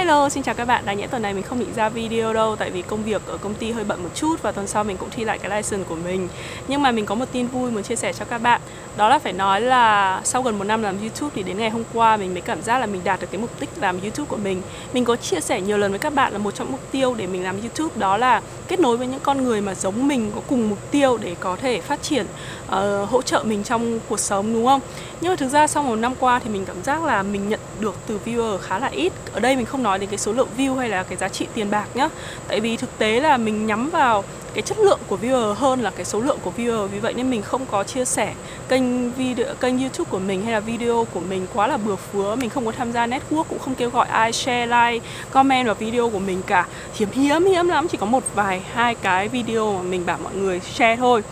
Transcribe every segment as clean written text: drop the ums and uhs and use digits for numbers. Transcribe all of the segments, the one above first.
Hello, xin chào các bạn. Đáng nhẽ tuần này mình không định ra video đâu, tại vì công việc ở công ty hơi bận một chút và tuần sau mình cũng thi lại cái license của mình. Nhưng mà mình có một tin vui muốn chia sẻ cho các bạn. Đó là phải nói là sau gần một năm làm YouTube thì đến ngày hôm qua mình mới cảm giác là mình đạt được cái mục đích làm YouTube của mình. Mình có chia sẻ nhiều lần với các bạn là một trong mục tiêu để mình làm YouTube đó là kết nối với những con người mà giống mình, có cùng mục tiêu để có thể phát triển, hỗ trợ mình trong cuộc sống, đúng không? Nhưng mà thực ra sau một năm qua thì mình cảm giác là mình nhận được từ viewer khá là ít. Ở đây mình không nói đến cái số lượng view hay là cái giá trị tiền bạc nhá. Tại vì thực tế là mình nhắm vào cái chất lượng của viewer hơn là cái số lượng của viewer. Vì vậy nên mình không có chia sẻ kênh YouTube của mình hay là video của mình quá là bừa phứa. Mình không có tham gia network, cũng không kêu gọi ai share, like, comment vào video của mình cả. Hiếm lắm, chỉ có một vài hai cái video mà mình bảo mọi người share thôi.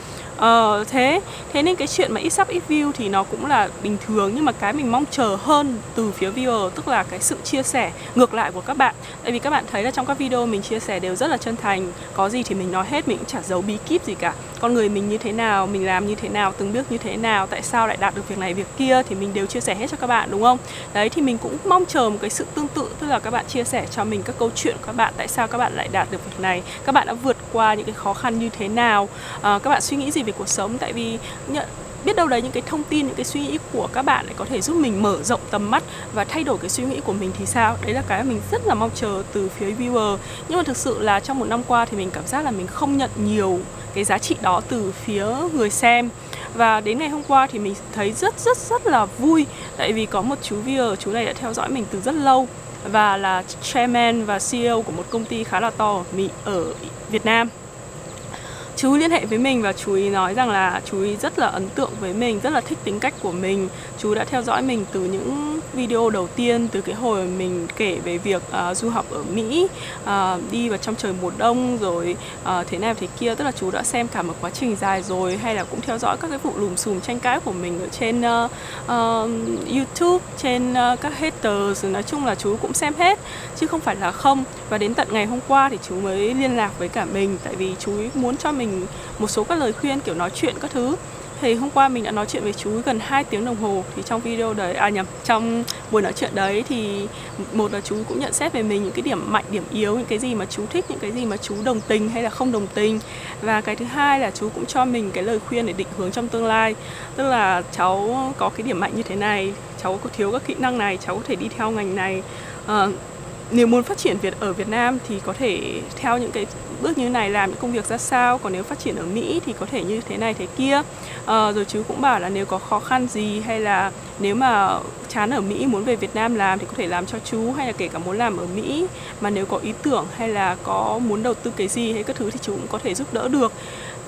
Thế nên cái chuyện mà ít sub ít view thì nó cũng là bình thường. Nhưng mà cái mình mong chờ hơn từ phía viewer tức là cái sự chia sẻ ngược lại của các bạn. Tại vì các bạn thấy là trong các video mình chia sẻ đều rất là chân thành. Có gì thì mình nói hết, mình cũng chả giấu bí kíp gì cả. Con người mình như thế nào, mình làm như thế nào, từng bước như thế nào, tại sao lại đạt được việc này, việc kia thì mình đều chia sẻ hết cho các bạn, đúng không? Đấy, thì mình cũng mong chờ một cái sự tương tự. Tức là các bạn chia sẻ cho mình các câu chuyện của các bạn. Tại sao các bạn lại đạt được việc này, các bạn đã vượt qua những cái khó khăn như thế nào, các bạn suy nghĩ gì về cuộc sống. Tại vì biết đâu đấy những cái thông tin, những cái suy nghĩ của các bạn lại có thể giúp mình mở rộng tầm mắt và thay đổi cái suy nghĩ của mình thì sao. Đấy là cái mình rất là mong chờ từ phía viewer. Nhưng mà thực sự là trong một năm qua thì mình cảm giác là mình không nhận nhiều cái giá trị đó từ phía người xem. Và đến ngày hôm qua thì mình thấy rất là vui. Tại vì có một chú viewer, chú này đã theo dõi mình từ rất lâu và là chairman và CEO của một công ty khá là to ở Việt Nam. Chú liên hệ với mình và chú ý nói rằng là chú ý rất là ấn tượng với mình, rất là thích tính cách của mình. Chú đã theo dõi mình từ những video đầu tiên, từ cái hồi mình kể về việc du học ở Mỹ, đi vào trong trời mùa đông rồi thế nào thế kia. Tức là chú đã xem cả một quá trình dài rồi, hay là cũng theo dõi các cái vụ lùm xùm tranh cãi của mình ở trên YouTube, trên các haters. Nói chung là chú cũng xem hết chứ không phải là không. Và đến tận ngày hôm qua thì chú mới liên lạc với cả mình, tại vì chú ý muốn cho mình một số các lời khuyên kiểu nói chuyện các thứ. Thì hôm qua mình đã nói chuyện với chú gần 2 tiếng đồng hồ. Thì trong video đấy, trong buổi nói chuyện đấy thì một là chú cũng nhận xét về mình những cái điểm mạnh, điểm yếu, những cái gì mà chú thích, những cái gì mà chú đồng tình hay là không đồng tình. Và cái thứ hai là chú cũng cho mình cái lời khuyên để định hướng trong tương lai. Tức là cháu có cái điểm mạnh như thế này, cháu có thiếu các kỹ năng này, cháu có thể đi theo ngành này. Nếu muốn phát triển ở Việt Nam thì có thể theo những cái bước như này, làm những công việc ra sao, còn nếu phát triển ở Mỹ thì có thể như thế này thế kia. Rồi chú cũng bảo là nếu có khó khăn gì hay là nếu mà chán ở Mỹ muốn về Việt Nam làm thì có thể làm cho chú, hay là kể cả muốn làm ở Mỹ mà nếu có ý tưởng hay là có muốn đầu tư cái gì hay các thứ thì chú cũng có thể giúp đỡ được.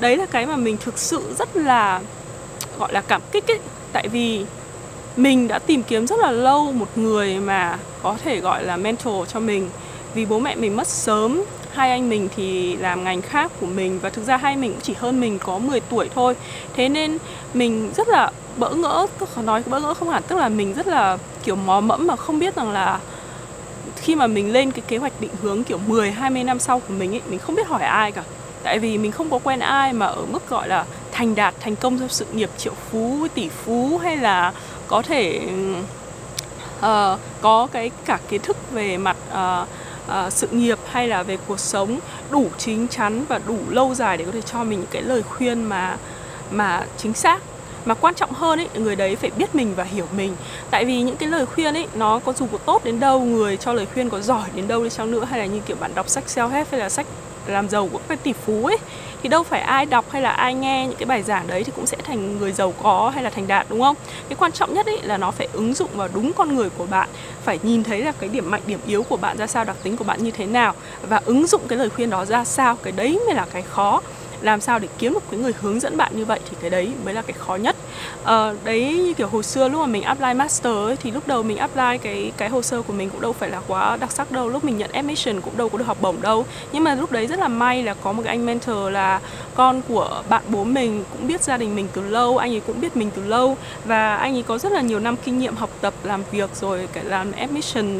Đấy là cái mà mình thực sự rất là gọi là cảm kích ấy. Tại vì mình đã tìm kiếm rất là lâu một người mà có thể gọi là mentor cho mình. Vì bố mẹ mình mất sớm, hai anh mình thì làm ngành khác của mình. Và thực ra hai mình cũng chỉ hơn mình có 10 tuổi thôi. Thế nên mình rất là bỡ ngỡ, nói bỡ ngỡ không hẳn, tức là mình rất là kiểu mò mẫm mà không biết rằng là khi mà mình lên cái kế hoạch định hướng kiểu 10-20 năm sau của mình ấy, mình không biết hỏi ai cả. Tại vì mình không có quen ai mà ở mức gọi là thành đạt, thành công trong sự nghiệp, triệu phú, tỷ phú, hay là có thể có cái cả kiến thức về mặt sự nghiệp hay là về cuộc sống đủ chín chắn và đủ lâu dài để có thể cho mình những cái lời khuyên mà chính xác. Mà quan trọng hơn ấy, người đấy phải biết mình và hiểu mình. Tại vì những cái lời khuyên ấy, nó có dù có tốt đến đâu, người cho lời khuyên có giỏi đến đâu đi chăng nữa, hay là như kiểu bạn đọc sách self-help hay là sách làm giàu của các tỷ phú ấy, thì đâu phải ai đọc hay là ai nghe những cái bài giảng đấy thì cũng sẽ thành người giàu có hay là thành đạt, đúng không? Cái quan trọng nhất ấy là nó phải ứng dụng vào đúng con người của bạn. Phải nhìn thấy là cái điểm mạnh, điểm yếu của bạn ra sao, đặc tính của bạn như thế nào và ứng dụng cái lời khuyên đó ra sao. Cái đấy mới là cái khó. Làm sao để kiếm được cái người hướng dẫn bạn như vậy thì cái đấy mới là cái khó nhất. Đấy, như kiểu hồi xưa lúc mà mình apply master ấy, thì lúc đầu mình apply cái hồ sơ của mình cũng đâu phải là quá đặc sắc đâu. Lúc mình nhận admission cũng đâu có được học bổng đâu. Nhưng mà lúc đấy rất là may là có một cái anh mentor là con của bạn bố mình, cũng biết gia đình mình từ lâu, anh ấy cũng biết mình từ lâu. Và anh ấy có rất là nhiều năm kinh nghiệm học tập, làm việc rồi làm admission,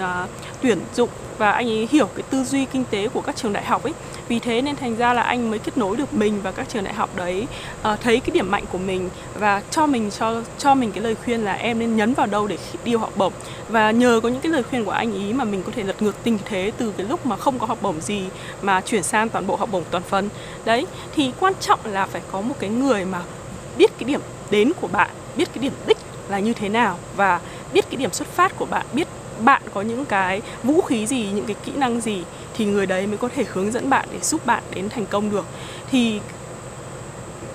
tuyển dụng và anh ấy hiểu cái tư duy kinh tế của các trường đại học ấy. Vì thế nên thành ra là anh mới kết nối được mình và các trường đại học đấy, thấy cái điểm mạnh của mình và cho mình cái lời khuyên là em nên nhấn vào đâu để đi học bổng. Và nhờ có những cái lời khuyên của anh ý mà mình có thể lật ngược tình thế từ cái lúc mà không có học bổng gì mà chuyển sang toàn bộ học bổng toàn phần. Đấy, thì quan trọng là phải có một cái người mà biết cái điểm đến của bạn, biết cái điểm đích là như thế nào và biết cái điểm xuất phát của bạn, biết bạn có những cái vũ khí gì, những cái kỹ năng gì thì người đấy mới có thể hướng dẫn bạn để giúp bạn đến thành công được. Thì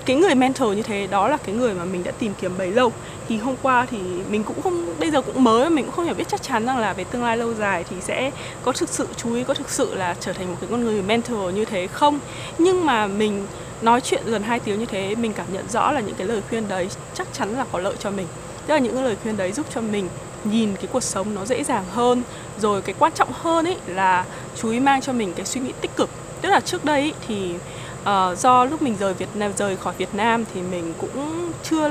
cái người mentor như thế đó là cái người mà mình đã tìm kiếm bấy lâu. Thì hôm qua thì mình cũng không, bây giờ cũng mới, mình cũng không hiểu biết chắc chắn rằng là về tương lai lâu dài thì sẽ có thực sự chú ý, có thực sự là trở thành một cái con người mentor như thế không. Nhưng mà mình nói chuyện gần 2 tiếng như thế, mình cảm nhận rõ là những cái lời khuyên đấy chắc chắn là có lợi cho mình. Tức là những cái lời khuyên đấy giúp cho mình nhìn cái cuộc sống nó dễ dàng hơn. Rồi cái quan trọng hơn ấy là chú ý mang cho mình cái suy nghĩ tích cực. Tức là trước đây thì do lúc mình rời khỏi Việt Nam thì mình cũng chưa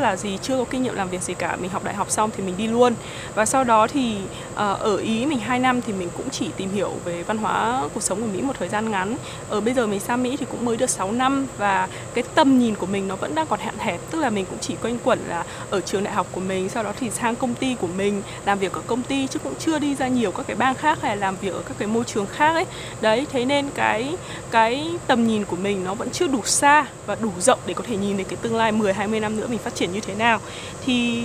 có kinh nghiệm làm việc gì cả. Mình học đại học xong thì mình đi luôn. Và sau đó thì ở Ý mình 2 năm thì mình cũng chỉ tìm hiểu về văn hóa cuộc sống của Mỹ một thời gian ngắn. Ở bây giờ mình sang Mỹ thì cũng mới được 6 năm và cái tầm nhìn của mình nó vẫn đang còn hạn hẹp. Tức là mình cũng chỉ quanh quẩn là ở trường đại học của mình, sau đó thì sang công ty của mình, làm việc ở công ty chứ cũng chưa đi ra nhiều các cái bang khác hay làm việc ở các cái môi trường khác ấy. Đấy, thế nên cái tầm nhìn của mình nó vẫn chưa đủ xa và đủ rộng để có thể nhìn đến cái tương lai 10-20 năm nữa mình phát triển như thế nào. Thì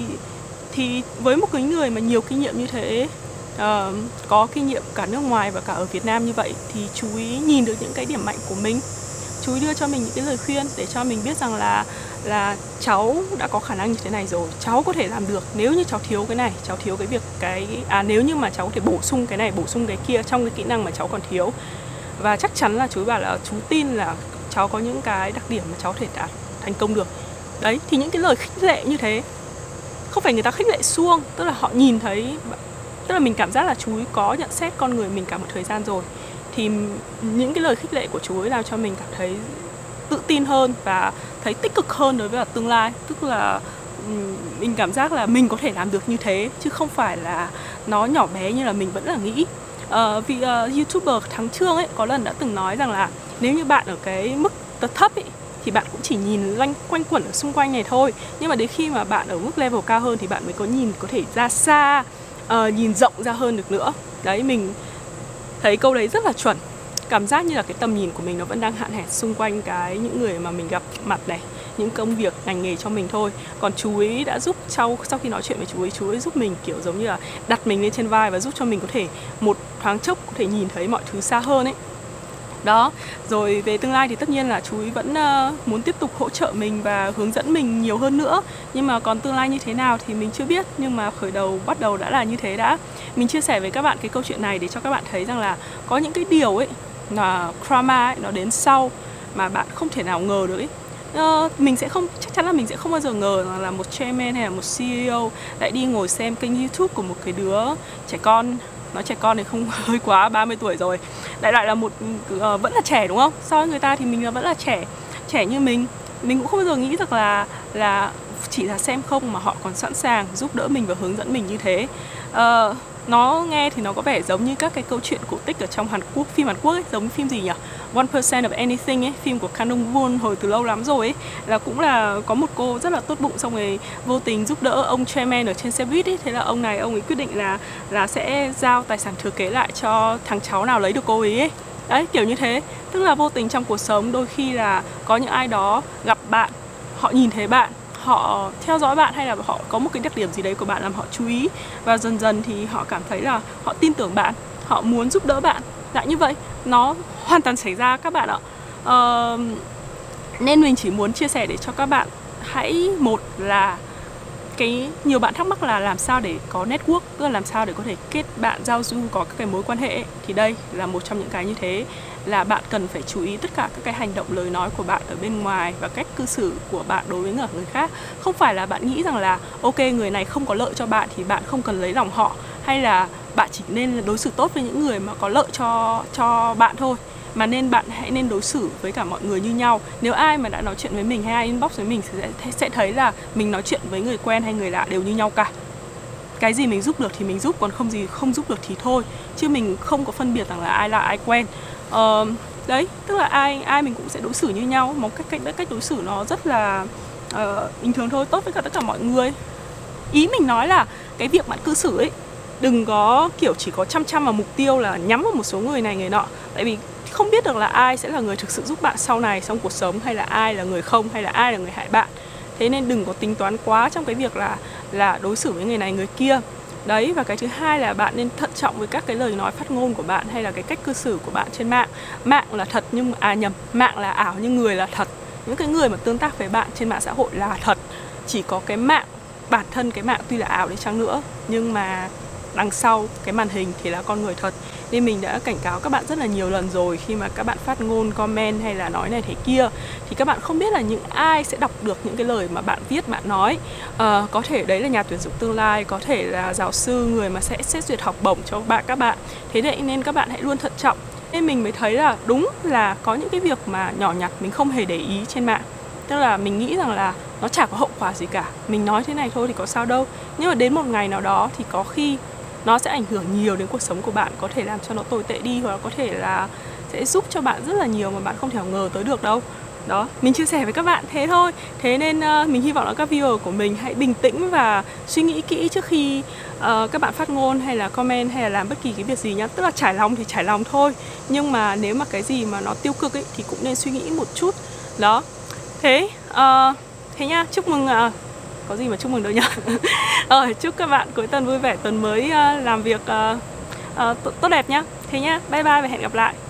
với một cái người mà nhiều kinh nghiệm như thế, có kinh nghiệm cả nước ngoài và cả ở Việt Nam như vậy thì chú ý nhìn được những cái điểm mạnh của mình, chú ý đưa cho mình những cái lời khuyên để cho mình biết rằng là cháu đã có khả năng như thế này rồi, cháu có thể làm được. Nếu như cháu thiếu cái này, cháu thiếu cái việc cái nếu như mà cháu có thể bổ sung cái này, bổ sung cái kia trong cái kỹ năng mà cháu còn thiếu. Và chắc chắn là chú bảo là chú tin là cháu có những cái đặc điểm mà cháu có thể đạt thành công được. Đấy, thì những cái lời khích lệ như thế, không phải người ta khích lệ suông, tức là họ nhìn thấy, tức là mình cảm giác là chú ấy có nhận xét con người mình cả một thời gian rồi. Thì những cái lời khích lệ của chú ấy làm cho mình cảm thấy tự tin hơn và thấy tích cực hơn đối với cả tương lai. Tức là mình cảm giác là mình có thể làm được như thế, chứ không phải là nó nhỏ bé như là mình vẫn là nghĩ. Vì YouTuber Thắng Trương ấy có lần đã từng nói rằng là nếu như bạn ở cái mức thấp ấy, thì bạn cũng chỉ nhìn quanh quẩn ở xung quanh này thôi. Nhưng mà đến khi mà bạn ở mức level cao hơn thì bạn mới có thể ra xa, nhìn rộng ra hơn được nữa. Đấy, mình thấy câu đấy rất là chuẩn. Cảm giác như là cái tầm nhìn của mình nó vẫn đang hạn hẹp xung quanh những người mà mình gặp mặt này, những công việc, ngành nghề cho mình thôi. Còn chú ý đã giúp, sau khi nói chuyện với chú ý giúp mình kiểu giống như là đặt mình lên trên vai và giúp cho mình có thể một thoáng chốc có thể nhìn thấy mọi thứ xa hơn ấy. Đó, rồi về tương lai thì tất nhiên là chú ý vẫn muốn tiếp tục hỗ trợ mình và hướng dẫn mình nhiều hơn nữa. Nhưng mà còn tương lai như thế nào thì mình chưa biết, nhưng mà bắt đầu đã là như thế đã. Mình chia sẻ với các bạn cái câu chuyện này để cho các bạn thấy rằng là có những cái điều ấy, là karma ấy, nó đến sau mà bạn không thể nào ngờ được ấy. Chắc chắn là mình sẽ không bao giờ ngờ rằng là một chairman hay là một CEO lại đi ngồi xem kênh YouTube của một cái đứa trẻ con. Nói trẻ con thì không hơi quá, 30 tuổi rồi. Đại loại là vẫn là trẻ đúng không? So với người ta thì mình vẫn là trẻ như mình. Mình cũng không bao giờ nghĩ rằng là chỉ là xem không mà họ còn sẵn sàng giúp đỡ mình và hướng dẫn mình như thế. Nó nghe thì nó có vẻ giống như các cái câu chuyện cổ tích ở trong Hàn Quốc, phim Hàn Quốc ấy, giống phim gì nhỉ? 1% of Anything ấy, phim của Kang Dong-woon hồi từ lâu lắm rồi ấy, là cũng là có một cô rất là tốt bụng, xong rồi vô tình giúp đỡ ông chairman ở trên xe buýt ấy, thế là ông ấy quyết định là sẽ giao tài sản thừa kế lại cho thằng cháu nào lấy được cô ấy. Đấy, kiểu như thế. Tức là vô tình trong cuộc sống đôi khi là có những ai đó gặp bạn, họ nhìn thấy bạn, họ theo dõi bạn hay là họ có một cái đặc điểm gì đấy của bạn làm họ chú ý và dần dần thì họ cảm thấy là họ tin tưởng bạn, họ muốn giúp đỡ bạn. Lại như vậy, nó hoàn toàn xảy ra các bạn ạ. Nên mình chỉ muốn chia sẻ để cho các bạn hãy, một là nhiều bạn thắc mắc là làm sao để có network, tức là làm sao để có thể kết bạn, giao du, có các cái mối quan hệ ấy. Thì đây là một trong những cái như thế, là bạn cần phải chú ý tất cả các cái hành động, lời nói của bạn ở bên ngoài và cách cư xử của bạn đối với người khác. Không phải là bạn nghĩ rằng là ok, người này không có lợi cho bạn thì bạn không cần lấy lòng họ, hay là bạn chỉ nên đối xử tốt với những người mà có lợi cho bạn thôi, mà bạn hãy nên đối xử với cả mọi người như nhau. Nếu ai mà đã nói chuyện với mình hay ai inbox với mình sẽ thấy là mình nói chuyện với người quen hay người lạ đều như nhau cả. Cái gì mình giúp được thì mình giúp, còn không gì không giúp được thì thôi, chứ mình không có phân biệt rằng là ai quen. Đấy, tức là ai mình cũng sẽ đối xử như nhau, một cách đối xử nó rất là bình thường thôi, tốt với cả tất cả mọi người. Ý mình nói là cái việc bạn cư xử ấy, đừng có kiểu chỉ có chăm vào mục tiêu là nhắm vào một số người này người nọ, tại vì không biết được là ai sẽ là người thực sự giúp bạn sau này trong cuộc sống, hay là ai là người không, hay là ai là người hại bạn. Thế nên đừng có tính toán quá trong cái việc là đối xử với người này người kia. Đấy, và cái thứ hai là bạn nên thận trọng với các cái lời nói phát ngôn của bạn, hay là cái cách cư xử của bạn trên mạng. Mạng là thật nhưng mạng là ảo nhưng người là thật. Những cái người mà tương tác với bạn trên mạng xã hội là thật. Chỉ có cái mạng, bản thân cái mạng tuy là ảo đi chăng nữa, nhưng mà đằng sau cái màn hình thì là con người thật. Nên mình đã cảnh cáo các bạn rất là nhiều lần rồi, khi mà các bạn phát ngôn, comment hay là nói này thế kia thì các bạn không biết là những ai sẽ đọc được những cái lời mà bạn viết, bạn nói. Có thể đấy là nhà tuyển dụng tương lai, có thể là giáo sư, người mà sẽ xét duyệt học bổng cho các bạn. Thế vậy nên các bạn hãy luôn thận trọng. Nên mình mới thấy là đúng là có những cái việc mà nhỏ nhặt mình không hề để ý trên mạng. Tức là mình nghĩ rằng là nó chả có hậu quả gì cả, mình nói thế này thôi thì có sao đâu. Nhưng mà đến một ngày nào đó thì có khi nó sẽ ảnh hưởng nhiều đến cuộc sống của bạn, có thể làm cho nó tồi tệ đi, hoặc là có thể là sẽ giúp cho bạn rất là nhiều mà bạn không thể ngờ tới được đâu. Đó, mình chia sẻ với các bạn thế thôi. Thế nên mình hy vọng là các viewer của mình hãy bình tĩnh và suy nghĩ kỹ trước khi các bạn phát ngôn hay là comment hay là làm bất kỳ cái việc gì nhá. Tức là trải lòng thì trải lòng thôi, nhưng mà nếu mà cái gì mà nó tiêu cực ấy thì cũng nên suy nghĩ một chút. Đó, thế nhá, chúc mừng có gì mà chúc mừng đâu nhá. Chúc các bạn cuối tuần vui vẻ, tuần mới làm việc tốt đẹp nhá. Thế nhá, bye bye và hẹn gặp lại.